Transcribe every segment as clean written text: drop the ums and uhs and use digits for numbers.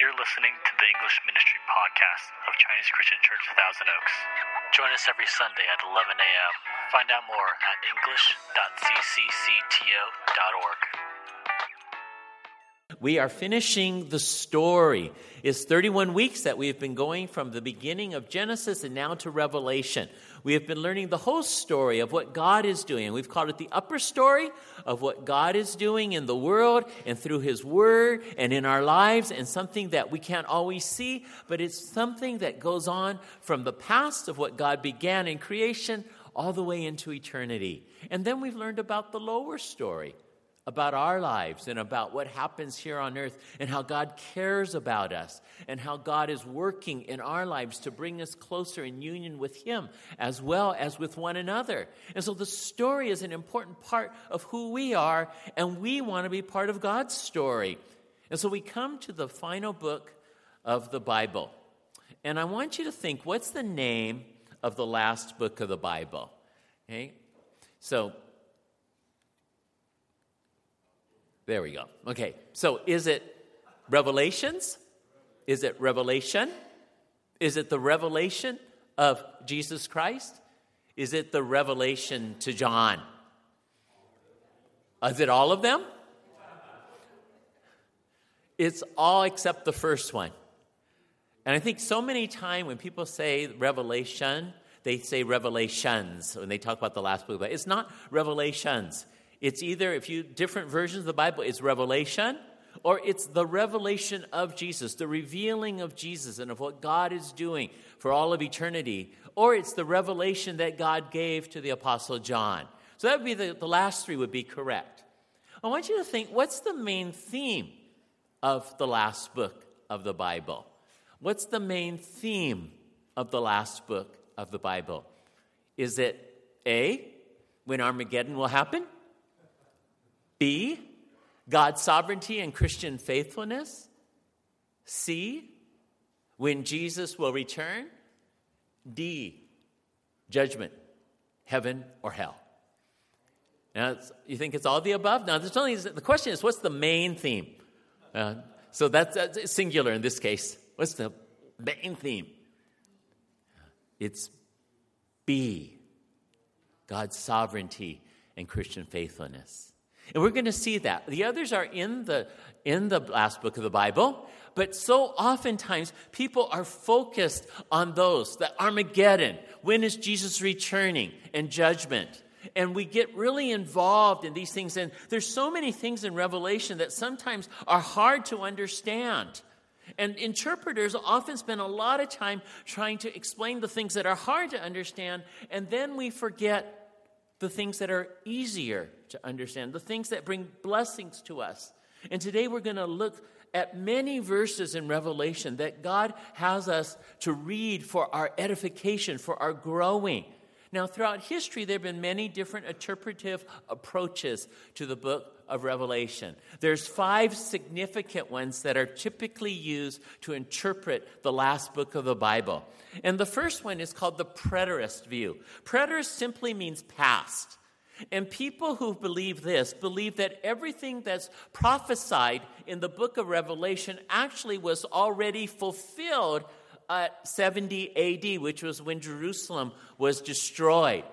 You're listening to the English Ministry Podcast of Chinese Christian Church, Thousand Oaks. Join us every Sunday at 11 a.m. Find out more at english.cccto.org. We are finishing the story. It's 31 weeks that we have been going from the beginning of Genesis and now to Revelation. We have been learning the whole story of what God is doing. We've called it the upper story of what God is doing in the world and through His Word and in our lives, and something that we can't always see, but it's something that goes on from the past of what God began in creation all the way into eternity. And then we've learned about the lower story, about our lives and about what happens here on earth and how God cares about us and how God is working in our lives to bring us closer in union with Him as well as with one another. And so the story is an important part of who we are, and we want to be part of God's story. And so we come to the final book of the Bible. And I want you to think, what's the name of the last book of the Bible? Okay? So there we go. Okay, so is it Revelations? Is it Revelation? Is it the revelation of Jesus Christ? Is it the revelation to John? Is it all of them? It's all except the first one. And I think so many times when people say Revelation, they say revelations when they talk about the last book. But it's not revelations. It's either, if you different versions of the Bible, it's Revelation, or it's the revelation of Jesus, the revealing of Jesus and of what God is doing for all of eternity, or it's the revelation that God gave to the Apostle John. So that would be the last three would be correct. I want you to think, what's the main theme of the last book of the Bible? What's the main theme of the last book of the Bible? Is it A, when Armageddon will happen? B, God's sovereignty and Christian faithfulness? C, when Jesus will return? D, judgment, heaven or hell? Now, you think it's all the above? Now, the question is, what's the main theme? So that's singular in this case. What's the main theme? It's B, God's sovereignty and Christian faithfulness. And we're going to see that. The others are in the last book of the Bible, but so oftentimes people are focused on those, the Armageddon, when is Jesus returning, and judgment. And we get really involved in these things, and there's so many things in Revelation that sometimes are hard to understand. And interpreters often spend a lot of time trying to explain the things that are hard to understand, and then we forget the things that are easier to understand, the things that bring blessings to us. And today we're going to look at many verses in Revelation that God has us to read for our edification, for our growing. Now, throughout history, there have been many different interpretive approaches to the book of Revelation. There's 5 significant ones that are typically used to interpret the last book of the Bible. And the first one is called the Preterist view. Preterist simply means past. And people who believe this believe that everything that's prophesied in the book of Revelation actually was already fulfilled at 70 AD, which was when Jerusalem was destroyed.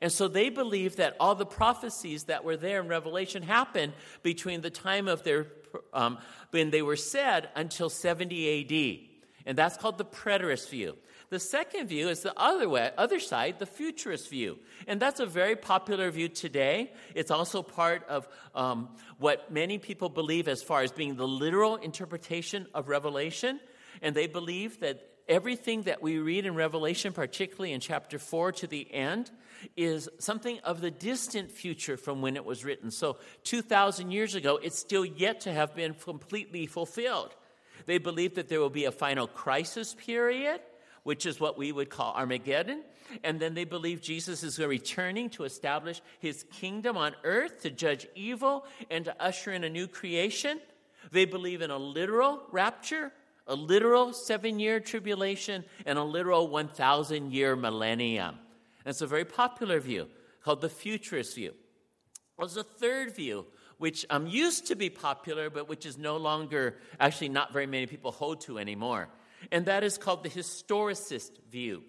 And so they believe that all the prophecies that were there in Revelation happened between the time of their when they were said until 70 AD. And that's called the Preterist view. The second view is the other side, the Futurist view. And that's a very popular view today. It's also part of what many people believe as far as being the literal interpretation of Revelation. And they believe that everything that we read in Revelation, particularly in chapter 4 to the end, is something of the distant future from when it was written. So 2,000 years ago, it's still yet to have been completely fulfilled. They believe that there will be a final crisis period, which is what we would call Armageddon. And then they believe Jesus is returning to establish His kingdom on earth, to judge evil and to usher in a new creation. They believe in a literal rapture, a literal 7-year tribulation, and a literal 1,000-year millennium. That's a very popular view called the Futurist view. There's a third view, which used to be popular, but which is no longer, actually not very many people hold to anymore. And that is called the historicist view.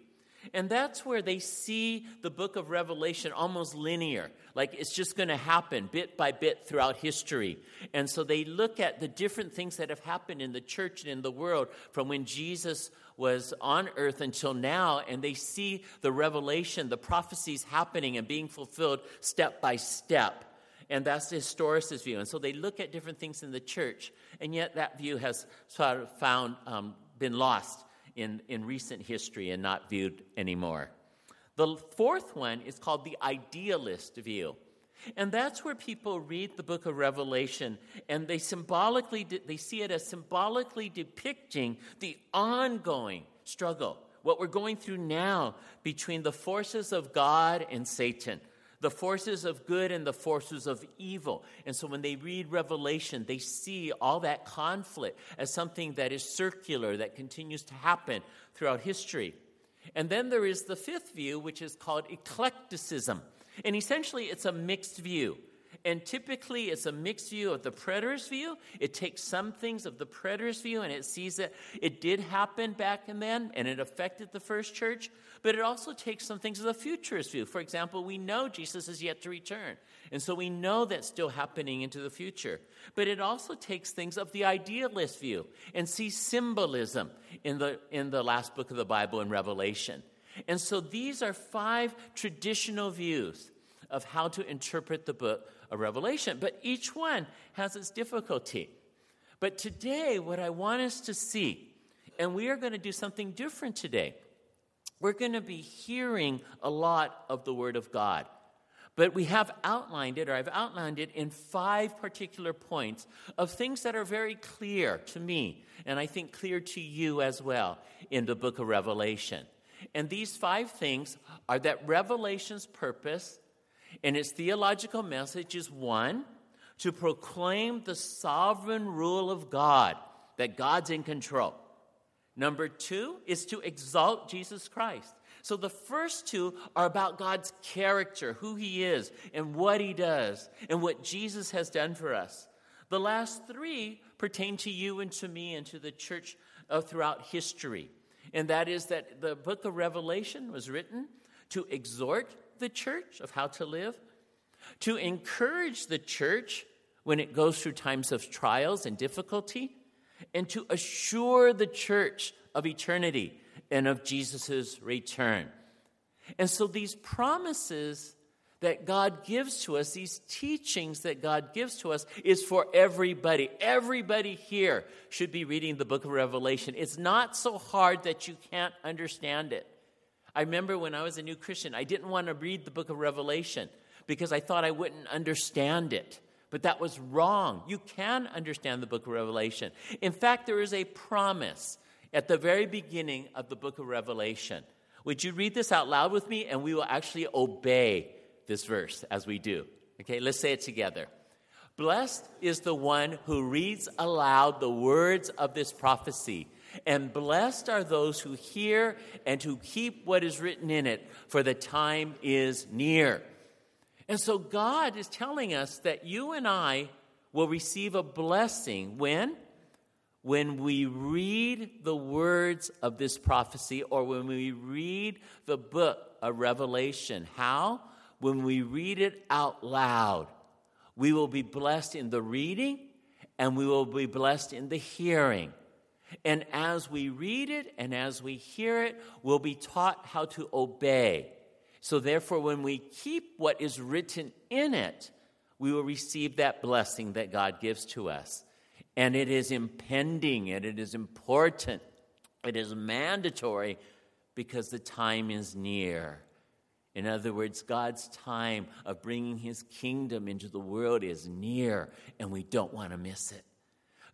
And that's where they see the book of Revelation almost linear, like it's just going to happen bit by bit throughout history. And so they look at the different things that have happened in the church and in the world from when Jesus was on earth until now, and they see the revelation, the prophecies happening and being fulfilled step by step. And that's the historicist view. And so they look at different things in the church, and yet that view has sort of been lost in recent history and not viewed anymore. The fourth one is called the idealist view. And that's where people read the book of Revelation, and they see it as symbolically depicting the ongoing struggle, what we're going through now between the forces of God and Satan, the forces of good and the forces of evil. And so when they read Revelation, they see all that conflict as something that is circular, that continues to happen throughout history. And then there is the fifth view, which is called eclecticism. And essentially, it's a mixed view. And typically, it's a mixed view of the preterist view. It takes some things of the preterist view, and it sees that it did happen back and then, and it affected the first church. But it also takes some things of the futurist view. For example, we know Jesus is yet to return. And so we know that's still happening into the future. But it also takes things of the idealist view and sees symbolism in the last book of the Bible in Revelation. And so these are five traditional views of how to interpret the book of Revelation. But each one has its difficulty. But today, what I want us to see, and we are going to do something different today. We're going to be hearing a lot of the Word of God. But we have outlined it, or I've outlined it, in five particular points of things that are very clear to me, and I think clear to you as well, in the book of Revelation. And these five things are that Revelation's purpose and its theological message is, one, to proclaim the sovereign rule of God, that God's in control. Number two is to exalt Jesus Christ. So the first two are about God's character, who he is and what he does and what Jesus has done for us. The last three pertain to you and to me and to the church throughout history. And that is that the book of Revelation was written to exhort the church of how to live, to encourage the church when it goes through times of trials and difficulty, and to assure the church of eternity and of Jesus' return. And so these promises that God gives to us, these teachings that God gives to us, is for everybody. Everybody here should be reading the book of Revelation. It's not so hard that you can't understand it. I remember when I was a new Christian, I didn't want to read the book of Revelation because I thought I wouldn't understand it. But that was wrong. You can understand the book of Revelation. In fact, there is a promise at the very beginning of the book of Revelation. Would you read this out loud with me? And we will actually obey this verse as we do. Okay, let's say it together. Blessed is the one who reads aloud the words of this prophecy, and blessed are those who hear and who keep what is written in it, for the time is near. And so God is telling us that you and I will receive a blessing when? When we read the words of this prophecy, or when we read the book of Revelation. How? When we read it out loud. We will be blessed in the reading, and we will be blessed in the hearing. And as we read it and as we hear it, we'll be taught how to obey. So therefore, when we keep what is written in it, we will receive that blessing that God gives to us. And it is impending, and it is important. It is mandatory because the time is near. In other words, God's time of bringing his kingdom into the world is near, and we don't want to miss it.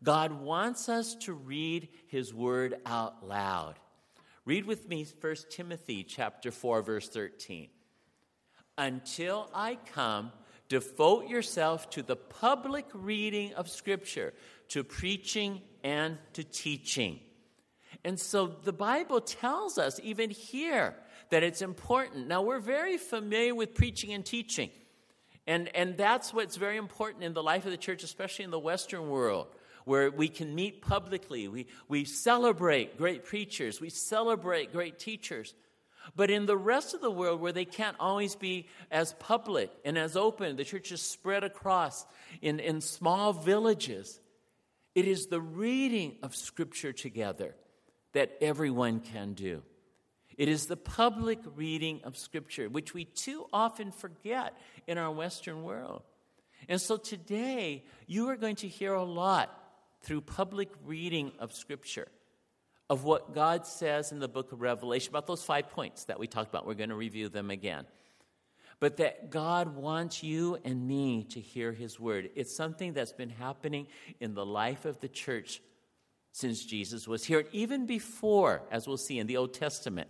God wants us to read his word out loud. Read with me 1 Timothy chapter 4, verse 13. Until I come, devote yourself to the public reading of Scripture, to preaching and to teaching. And so the Bible tells us, even here, that it's important. Now, we're very familiar with preaching and teaching. And that's what's very important in the life of the church, especially in the Western world, where we can meet publicly. We celebrate great preachers. We celebrate great teachers. But in the rest of the world, where they can't always be as public and as open, the church is spread across in small villages. It is the reading of Scripture together that everyone can do. It is the public reading of Scripture, which we too often forget in our Western world. And so today, you are going to hear a lot through public reading of Scripture of what God says in the book of Revelation about those 5 points that we talked about. We're going to review them again. But that God wants you and me to hear His word. It's something that's been happening in the life of the church since Jesus was here. Even before, as we'll see in the Old Testament,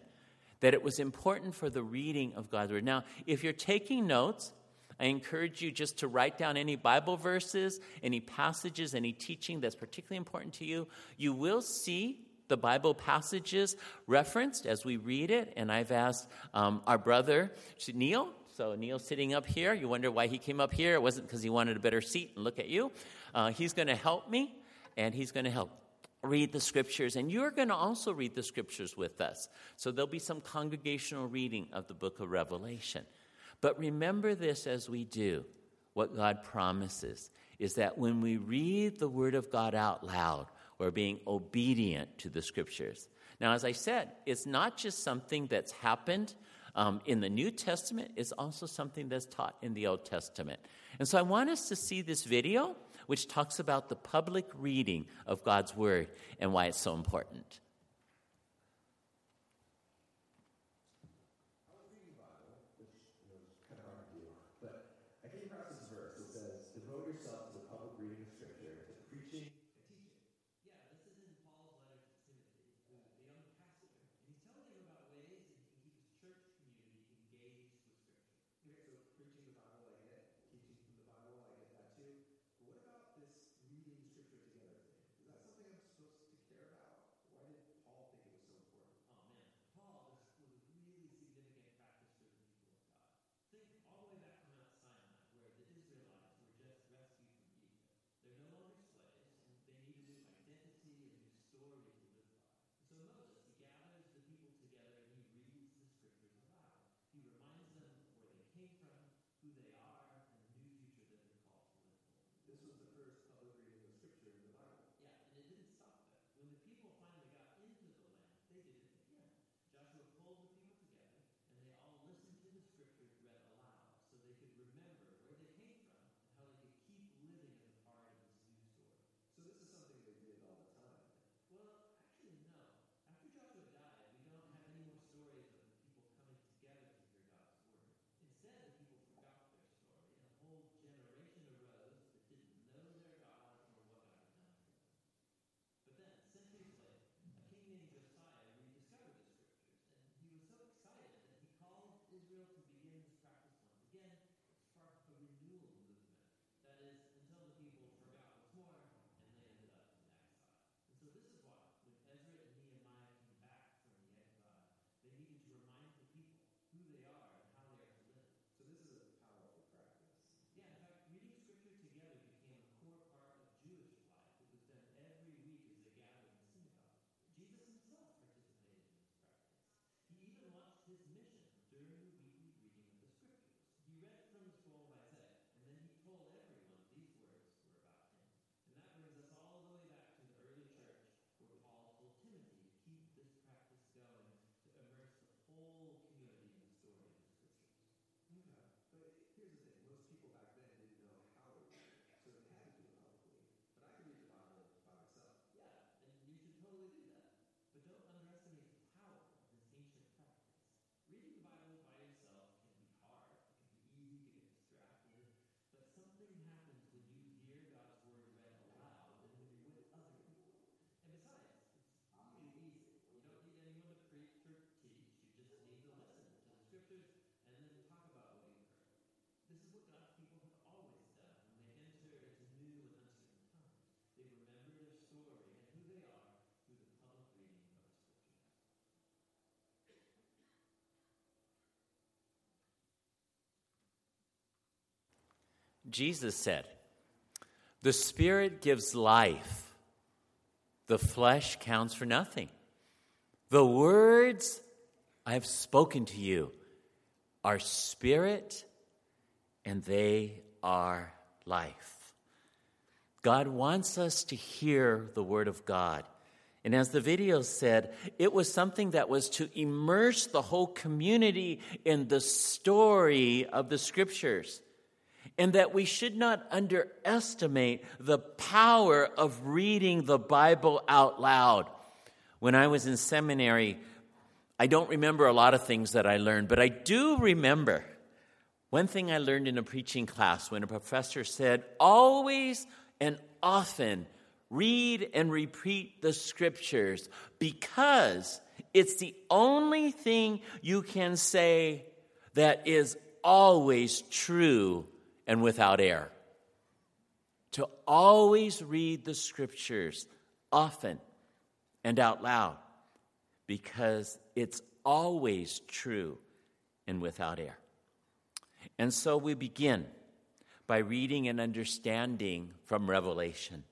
that it was important for the reading of God's word. Now, if you're taking notes, I encourage you just to write down any Bible verses, any passages, any teaching that's particularly important to you. You will see the Bible passages referenced as we read it. And I've asked our brother, Neil. So Neil's sitting up here. You wonder why he came up here. It wasn't because he wanted a better seat and look at you. He's going to help me, and he's going to help read the Scriptures. And you're going to also read the Scriptures with us. So there'll be some congregational reading of the book of Revelation. But remember this as we do. What God promises is that when we read the Word of God out loud, we're being obedient to the Scriptures. Now, as I said, it's not just something that's happened in the New Testament. It's also something that's taught in the Old Testament. And so I want us to see this video, which talks about the public reading of God's Word and why it's so important. Jesus said, the Spirit gives life. The flesh counts for nothing. The words I have spoken to you are spirit and they are life. God wants us to hear the word of God. And as the video said, it was something that was to immerse the whole community in the story of the Scriptures. And that we should not underestimate the power of reading the Bible out loud. When I was in seminary, I don't remember a lot of things that I learned, but I do remember one thing I learned in a preaching class when a professor said, always and often read and repeat the Scriptures because it's the only thing you can say that is always true and without error. To always read the Scriptures often and out loud because it's always true and without error. And so we begin by reading and understanding from Revelation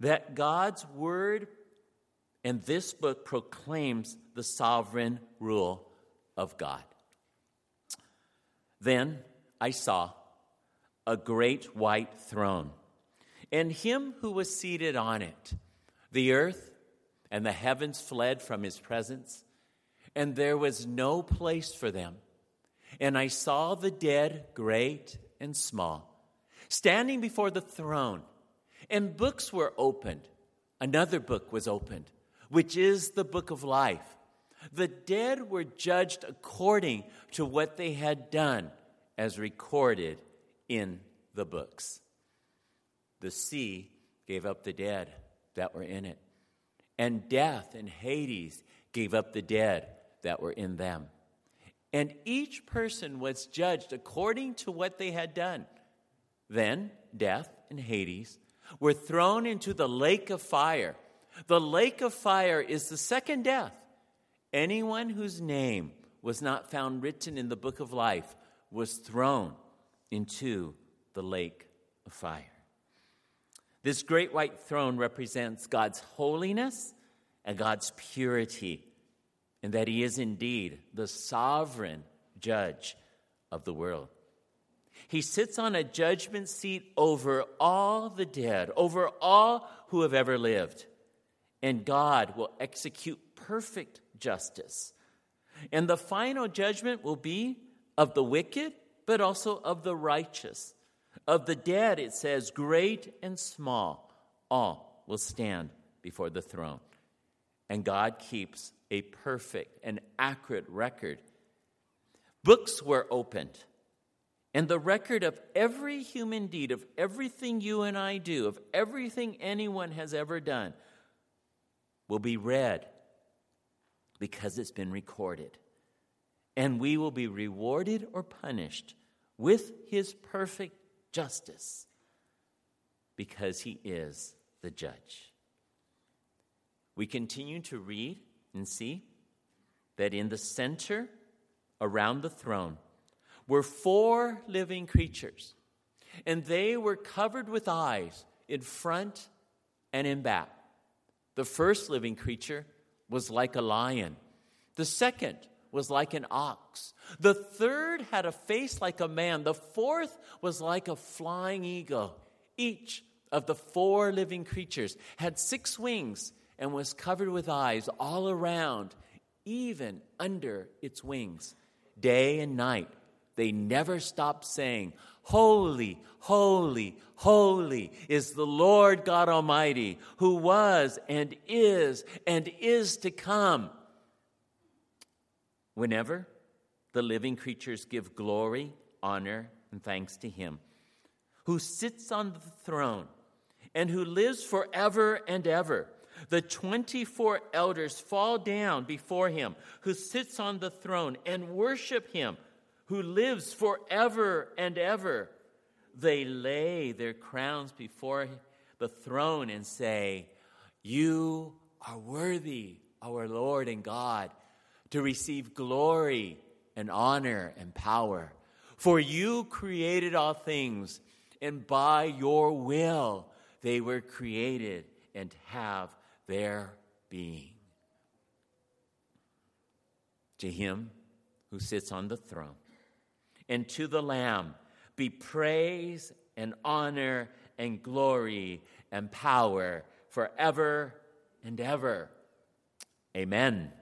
that God's word in this book proclaims the sovereign rule of God. Then I saw a great white throne, and him who was seated on it. The earth and the heavens fled from his presence, and there was no place for them. And I saw the dead, great and small, standing before the throne, and books were opened. Another book was opened, which is the book of life. The dead were judged according to what they had done, as recorded in the books. The sea gave up the dead that were in it, and death and Hades gave up the dead that were in them. And each person was judged according to what they had done. Then death and Hades were thrown into the lake of fire. The lake of fire is the second death. Anyone whose name was not found written in the book of life was thrown into the lake of fire. This great white throne represents God's holiness and God's purity, and that he is indeed the sovereign judge of the world. He sits on a judgment seat over all the dead, over all who have ever lived, and God will execute perfect justice. And the final judgment will be of the wicked, but also of the righteous. Of the dead, it says, great and small, all will stand before the throne. And God keeps a perfect and accurate record. Books were opened, and the record of every human deed, of everything you and I do, of everything anyone has ever done, will be read because it's been recorded. And we will be rewarded or punished with his perfect justice because he is the judge. We continue to read and see that in the center around the throne were four living creatures, and they were covered with eyes in front and in back. The first living creature was like a lion. The second was like an ox. The third had a face like a man. The fourth was like a flying eagle. Each of the four living creatures had six wings and was covered with eyes all around, even under its wings. Day and night, they never stopped saying, "Holy, holy, holy is the Lord God Almighty, who was and is to come." Whenever the living creatures give glory, honor, and thanks to him, who sits on the throne and who lives forever and ever, the 24 elders fall down before him, who sits on the throne, and worship him, who lives forever and ever. They lay their crowns before the throne and say, "You are worthy, our Lord and God, to receive glory and honor and power. For you created all things, and by your will they were created and have their being. To him who sits on the throne and to the Lamb be praise and honor and glory and power forever and ever. Amen.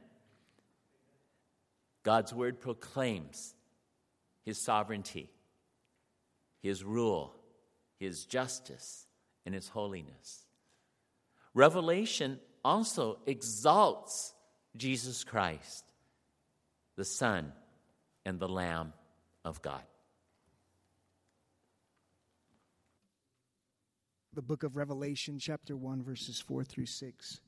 God's word proclaims his sovereignty, his rule, his justice, and his holiness. Revelation also exalts Jesus Christ, the Son and the Lamb of God. The book of Revelation, chapter 1, verses 4 through 6.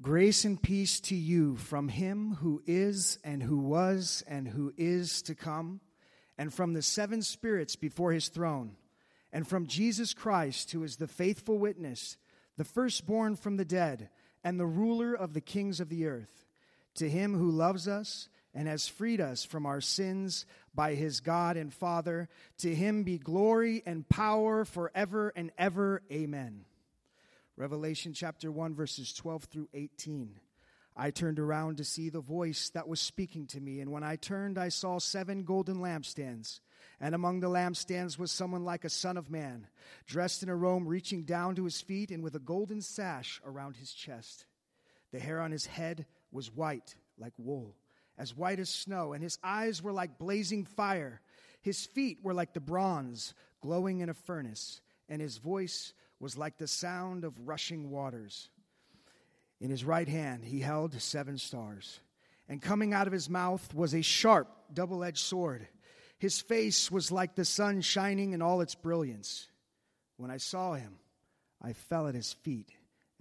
Grace and peace to you from him who is and who was and who is to come, and from the seven spirits before his throne, and from Jesus Christ, who is the faithful witness, the firstborn from the dead, and the ruler of the kings of the earth, to him who loves us and has freed us from our sins by his God and Father, to him be glory and power forever and ever. Amen. Revelation chapter 1, verses 12 through 18. I turned around to see the voice that was speaking to me, and when I turned, I saw seven golden lampstands. And among the lampstands was someone like a son of man, dressed in a robe reaching down to his feet and with a golden sash around his chest. The hair on his head was white like wool, as white as snow, and his eyes were like blazing fire. His feet were like the bronze glowing in a furnace, and his voice was like the sound of rushing waters. In his right hand he held seven stars, and coming out of his mouth was a sharp, double-edged sword. His face was like the sun shining in all its brilliance. When I saw him, I fell at his feet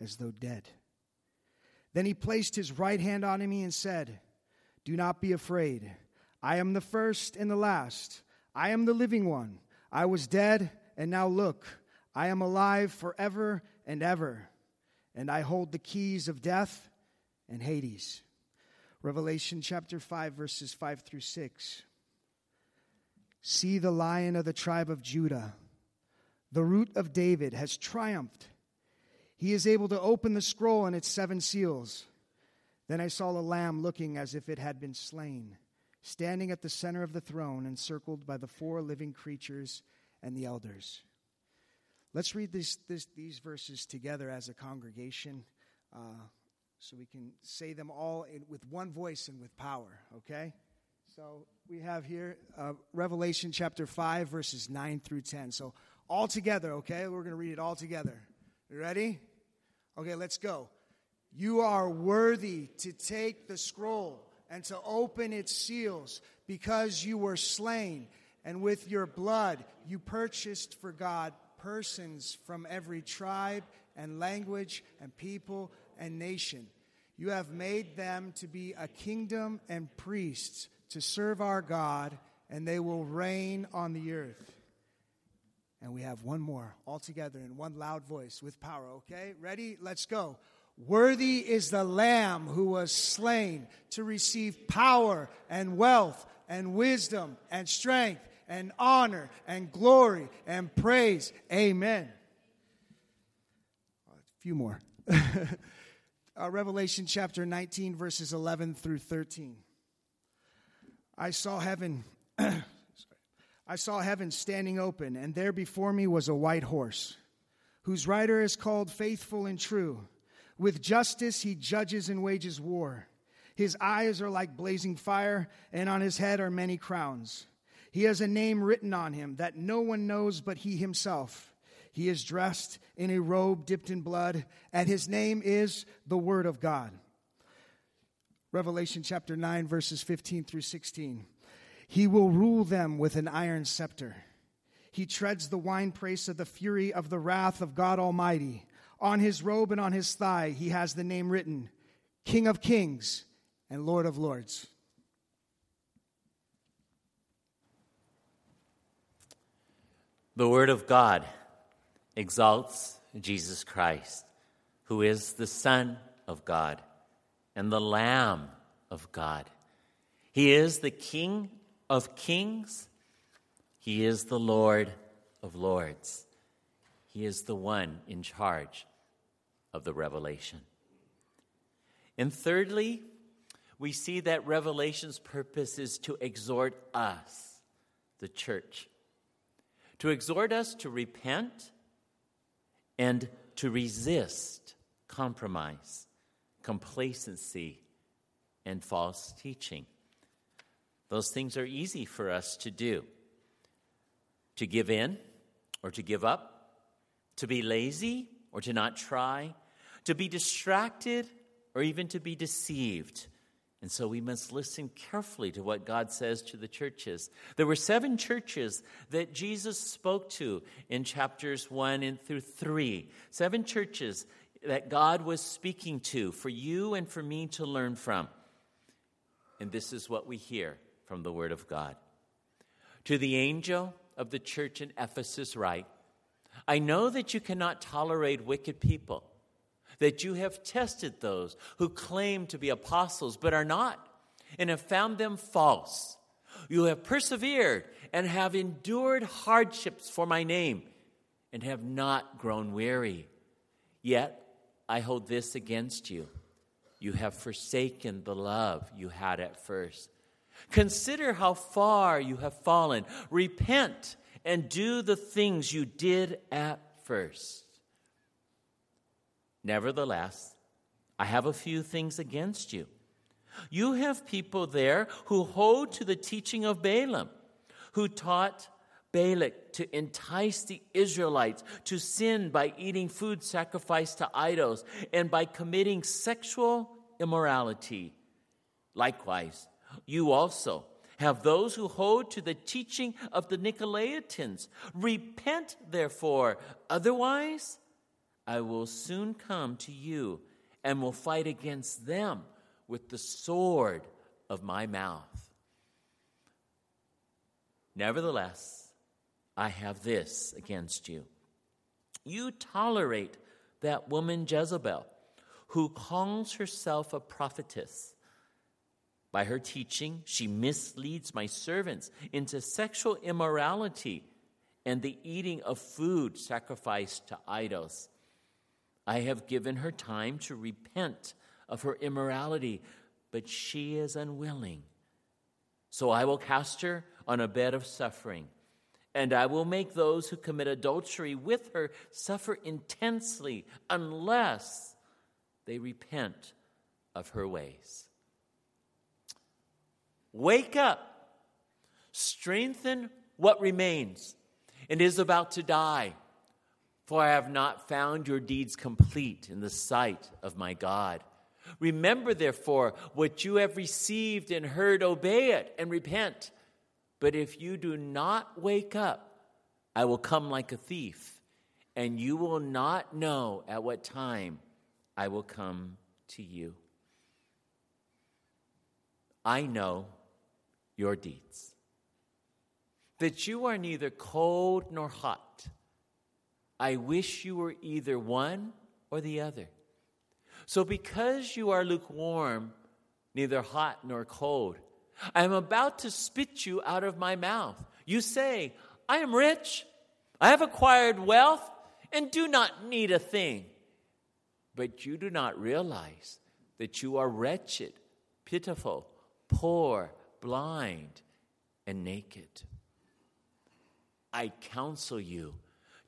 as though dead. Then he placed his right hand on me and said, "Do not be afraid. I am the first and the last. I am the living one. I was dead, and now look, I am alive forever and ever, and I hold the keys of death and Hades." Revelation chapter 5, verses 5 through 6. See, the Lion of the tribe of Judah, the root of David, has triumphed. He is able to open the scroll and its seven seals. Then I saw a lamb looking as if it had been slain, standing at the center of the throne, encircled by the four living creatures and the elders. Let's read these verses together as a congregation, so we can say them all with one voice and with power, okay? So we have here Revelation chapter 5, verses 9 through 10. So all together, okay? We're going to read it all together. You ready? Okay, let's go. You are worthy to take the scroll and to open its seals, because you were slain, and with your blood you purchased for God persons from every tribe and language and people and nation. You have made them to be a kingdom and priests to serve our God, and they will reign on the earth. And we have one more, all together in one loud voice with power, okay? Ready? Let's go. Worthy is the Lamb who was slain to receive power and wealth and wisdom and strength and honor and glory and praise. Amen. A few more. Revelation chapter 19, verses 11 through 13. I saw heaven standing open, and there before me was a white horse, whose rider is called Faithful and True. With justice he judges and wages war. His eyes are like blazing fire, and on his head are many crowns. He has a name written on him that no one knows but he himself. He is dressed in a robe dipped in blood, and his name is the Word of God. Revelation chapter 9, verses 15 through 16. He will rule them with an iron scepter. He treads the winepress of the fury of the wrath of God Almighty. On his robe and on his thigh, he has the name written, King of Kings and Lord of Lords. The Word of God exalts Jesus Christ, who is the Son of God and the Lamb of God. He is the King of Kings. He is the Lord of Lords. He is the one in charge of the revelation. And thirdly, we see that Revelation's purpose is to exhort us, the church, to exhort us to repent and to resist compromise, complacency, and false teaching. Those things are easy for us to do. To give in or to give up, to be lazy or to not try, to be distracted or even to be deceived. And so we must listen carefully to what God says to the churches. There were 7 churches that Jesus spoke to in chapters 1 through 3. 7 churches that God was speaking to for you and for me to learn from. And this is what we hear from the Word of God. To the angel of the church in Ephesus write, I know that you cannot tolerate wicked people, that you have tested those who claim to be apostles but are not, and have found them false. You have persevered and have endured hardships for my name, and have not grown weary. Yet I hold this against you. You have forsaken the love you had at first. Consider how far you have fallen. Repent and do the things you did at first. Nevertheless, I have a few things against you. You have people there who hold to the teaching of Balaam, who taught Balak to entice the Israelites to sin by eating food sacrificed to idols and by committing sexual immorality. Likewise, you also have those who hold to the teaching of the Nicolaitans. Repent, therefore, otherwise I will soon come to you and will fight against them with the sword of my mouth. Nevertheless, I have this against you. You tolerate that woman Jezebel, who calls herself a prophetess. By her teaching, she misleads my servants into sexual immorality and the eating of food sacrificed to idols. I have given her time to repent of her immorality, but she is unwilling. So I will cast her on a bed of suffering, and I will make those who commit adultery with her suffer intensely unless they repent of her ways. Wake up, strengthen what remains and is about to die. For I have not found your deeds complete in the sight of my God. Remember, therefore, what you have received and heard, obey it and repent. But if you do not wake up, I will come like a thief, and you will not know at what time I will come to you. I know your deeds, that you are neither cold nor hot. I wish you were either one or the other. So because you are lukewarm, neither hot nor cold, I am about to spit you out of my mouth. You say, I am rich, I have acquired wealth, and do not need a thing. But you do not realize that you are wretched, pitiful, poor, blind, and naked. I counsel you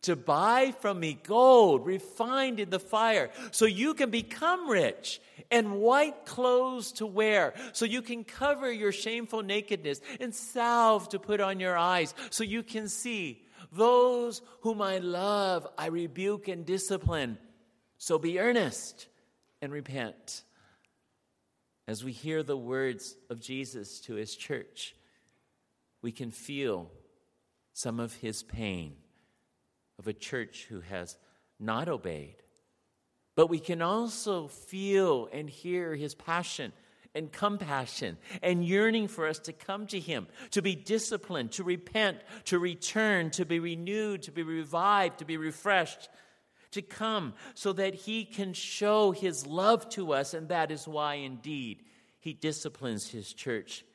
to buy from me gold refined in the fire so you can become rich, and white clothes to wear so you can cover your shameful nakedness, and salve to put on your eyes so you can see. Those whom I love, I rebuke and discipline. So be earnest and repent. As we hear the words of Jesus to his church, we can feel some of his pain of a church who has not obeyed. But we can also feel and hear his passion and compassion and yearning for us to come to him, to be disciplined, to repent, to return, to be renewed, to be revived, to be refreshed, to come so that he can show his love to us. And that is why indeed he disciplines his church.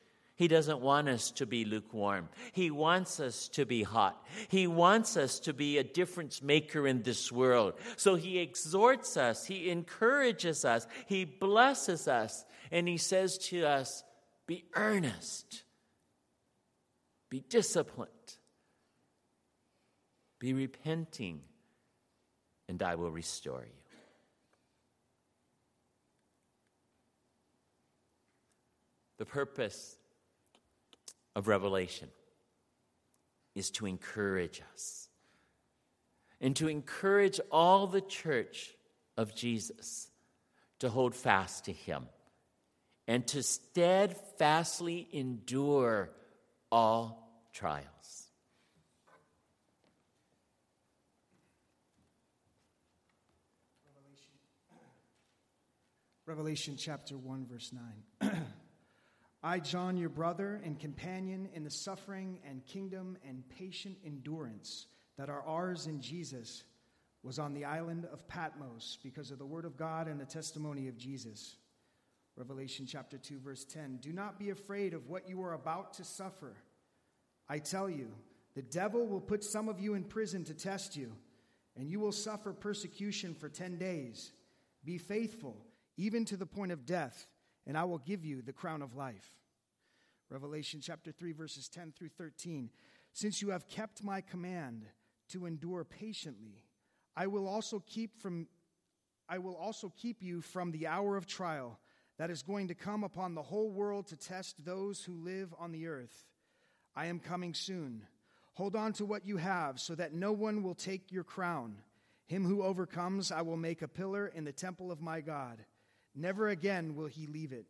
He doesn't want us to be lukewarm. He wants us to be hot. He wants us to be a difference maker in this world. So he exhorts us. He encourages us. He blesses us. And he says to us, be earnest. Be disciplined. Be repenting, and I will restore you. The purpose of Revelation is to encourage us and to encourage all the church of Jesus to hold fast to him and to steadfastly endure all trials. Revelation chapter 1, verse 9. I, John, your brother and companion in the suffering and kingdom and patient endurance that are ours in Jesus, was on the island of Patmos because of the word of God and the testimony of Jesus. Revelation chapter 2, verse 10. Do not be afraid of what you are about to suffer. I tell you, the devil will put some of you in prison to test you, and you will suffer persecution for 10 days. Be faithful, even to the point of death, and I will give you the crown of life. Revelation chapter 3, verses 10 through 13. Since you have kept my command to endure patiently, I will also keep you from the hour of trial that is going to come upon the whole world to test those who live on the earth. I am coming soon. Hold on to what you have so that no one will take your crown. Him who overcomes, I will make a pillar in the temple of my God. Never again will he leave it.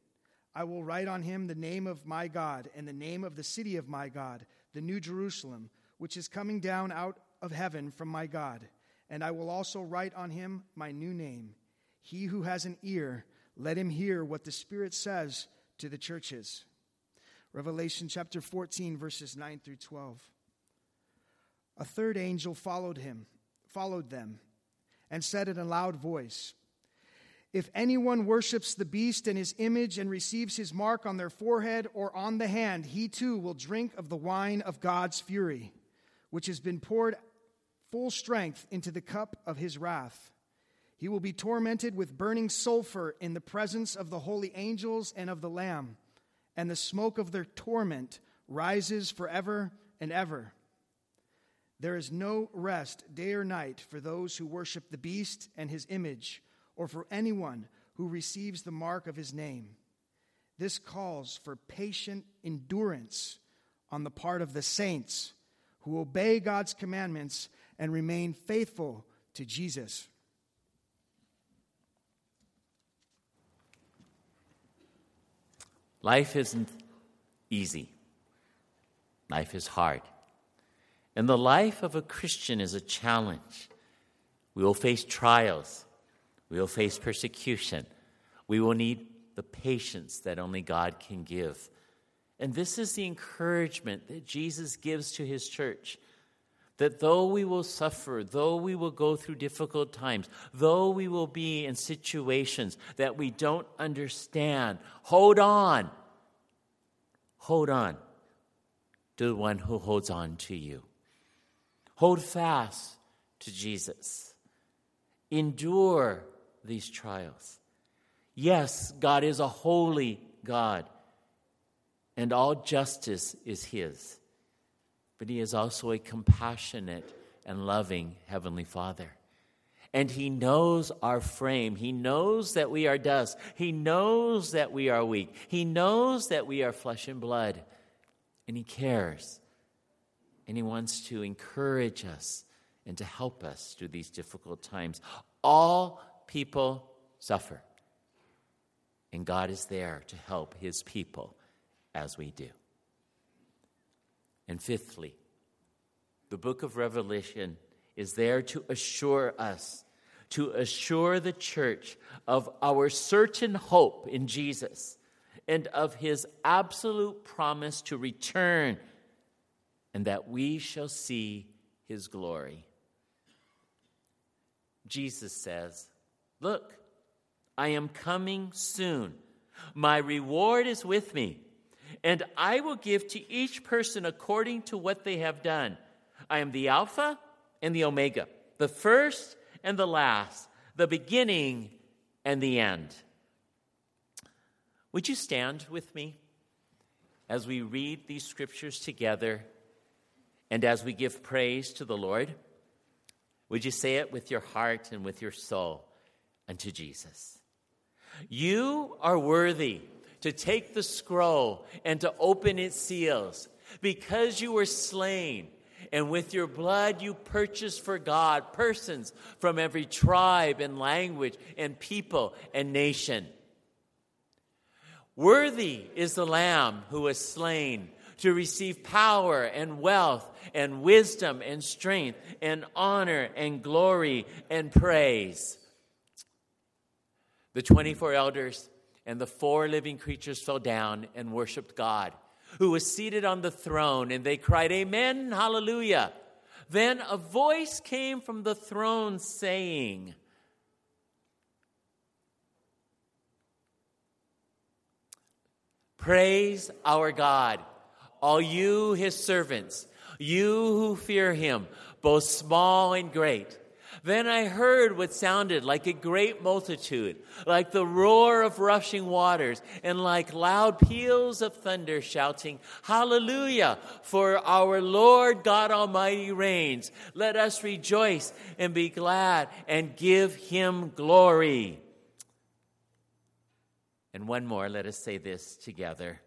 I will write on him the name of my God and the name of the city of my God, the New Jerusalem, which is coming down out of heaven from my God. And I will also write on him my new name. He who has an ear, let him hear what the Spirit says to the churches. Revelation chapter 14, verses 9 through 12. A third angel followed them, and said in a loud voice, If anyone worships the beast and his image and receives his mark on their forehead or on the hand, he too will drink of the wine of God's fury, which has been poured full strength into the cup of his wrath. He will be tormented with burning sulfur in the presence of the holy angels and of the Lamb, and the smoke of their torment rises forever and ever. There is no rest day or night for those who worship the beast and his image, or for anyone who receives the mark of his name. This calls for patient endurance on the part of the saints who obey God's commandments and remain faithful to Jesus. Life isn't easy. Life is hard. And the life of a Christian is a challenge. We will face trials. We will face persecution. We will need the patience that only God can give. And this is the encouragement that Jesus gives to his church, that though we will suffer, though we will go through difficult times, though we will be in situations that we don't understand, hold on. Hold on to the one who holds on to you. Hold fast to Jesus. Endure these trials. Yes, God is a holy God, and all justice is his. But he is also a compassionate and loving Heavenly Father. And he knows our frame. He knows that we are dust. He knows that we are weak. He knows that we are flesh and blood. And he cares. And he wants to encourage us and to help us through these difficult times. All people suffer. And God is there to help his people as we do. And fifthly, the book of Revelation is there to assure us, to assure the church of our certain hope in Jesus and of his absolute promise to return and that we shall see his glory. Jesus says, Look, I am coming soon. My reward is with me, and I will give to each person according to what they have done. I am the Alpha and the Omega, the first and the last, the beginning and the end." Would you stand with me as we read these scriptures together and as we give praise to the Lord? Would you say it with your heart and with your soul unto Jesus? You are worthy to take the scroll and to open its seals, because you were slain, and with your blood you purchased for God persons from every tribe and language and people and nation. Worthy is the Lamb who was slain to receive power and wealth and wisdom and strength and honor and glory and praise. The 24 elders and the 4 living creatures fell down and worshiped God, who was seated on the throne, and they cried, "Amen, hallelujah." Then a voice came from the throne saying, "Praise our God, all you his servants, you who fear him, both small and great." Then I heard what sounded like a great multitude, like the roar of rushing waters, and like loud peals of thunder, shouting, "Hallelujah, for our Lord God Almighty reigns. Let us rejoice and be glad and give him glory." And one more, let us say this together.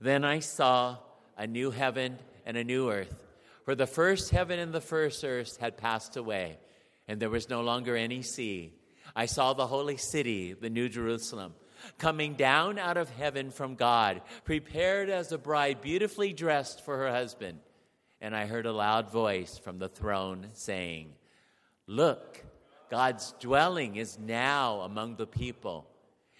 Then I saw a new heaven and a new earth, for the first heaven and the first earth had passed away, and there was no longer any sea. I saw the holy city, the New Jerusalem, coming down out of heaven from God, prepared as a bride beautifully dressed for her husband. And I heard a loud voice from the throne saying, "Look, God's dwelling is now among the people,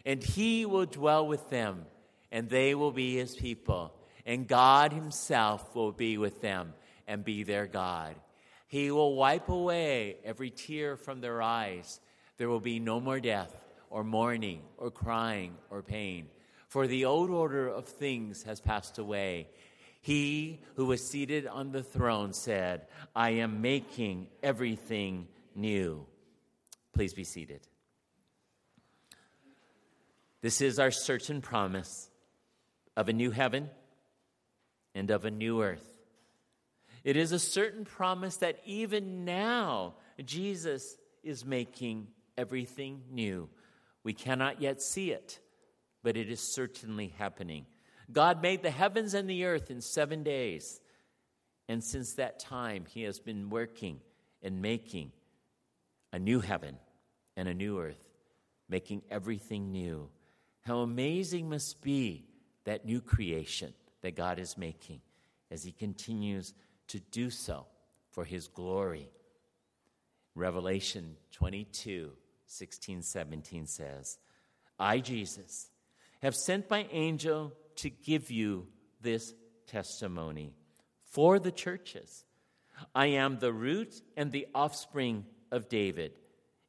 and he will dwell with them, and they will be his people, and God himself will be with them and be their God. He will wipe away every tear from their eyes. There will be no more death or mourning or crying or pain, for the old order of things has passed away." He who was seated on the throne said, "I am making everything new." Please be seated. This is our certain promise of a new heaven and of a new earth. It is a certain promise that even now Jesus is making everything new. We cannot yet see it, but it is certainly happening. God made the heavens and the earth in 7 days, and since that time he has been working and making a new heaven and a new earth, making everything new. How amazing must be that new creation that God is making as he continues to do so for his glory. Revelation 22:16-17 says, "I, Jesus, have sent my angel to give you this testimony for the churches. I am the root and the offspring of David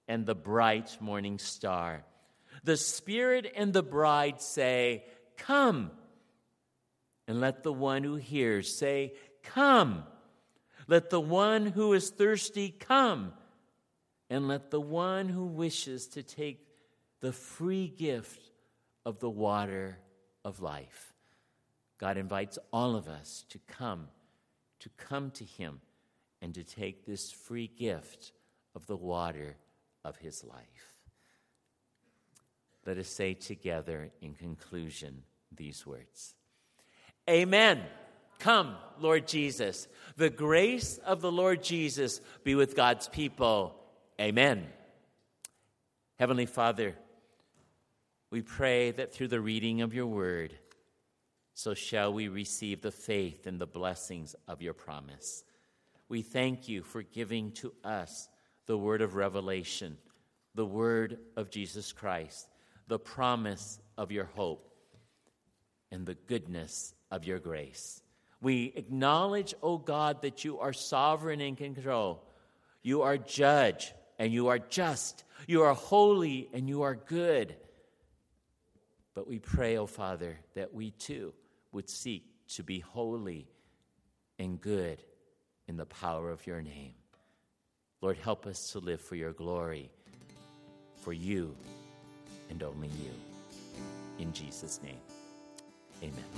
and the bright morning star. The Spirit and the bride say, 'Come.' And let the one who hears say, 'Come.' Let the one who is thirsty come, and let the one who wishes to take the free gift of the water of life." God invites all of us to come to him, and to take this free gift of the water of his life. Let us say together in conclusion these words. Amen. Come, Lord Jesus. The grace of the Lord Jesus be with God's people. Amen. Heavenly Father, we pray that through the reading of your word, so shall we receive the faith and the blessings of your promise. We thank you for giving to us the word of revelation, the word of Jesus Christ, the promise of your hope, and the goodness of your grace. We acknowledge, O God, that you are sovereign and in control. You are judge and you are just. You are holy and you are good. But we pray, O Father, that we too would seek to be holy and good in the power of your name. Lord, help us to live for your glory, for you and only you. In Jesus' name, amen.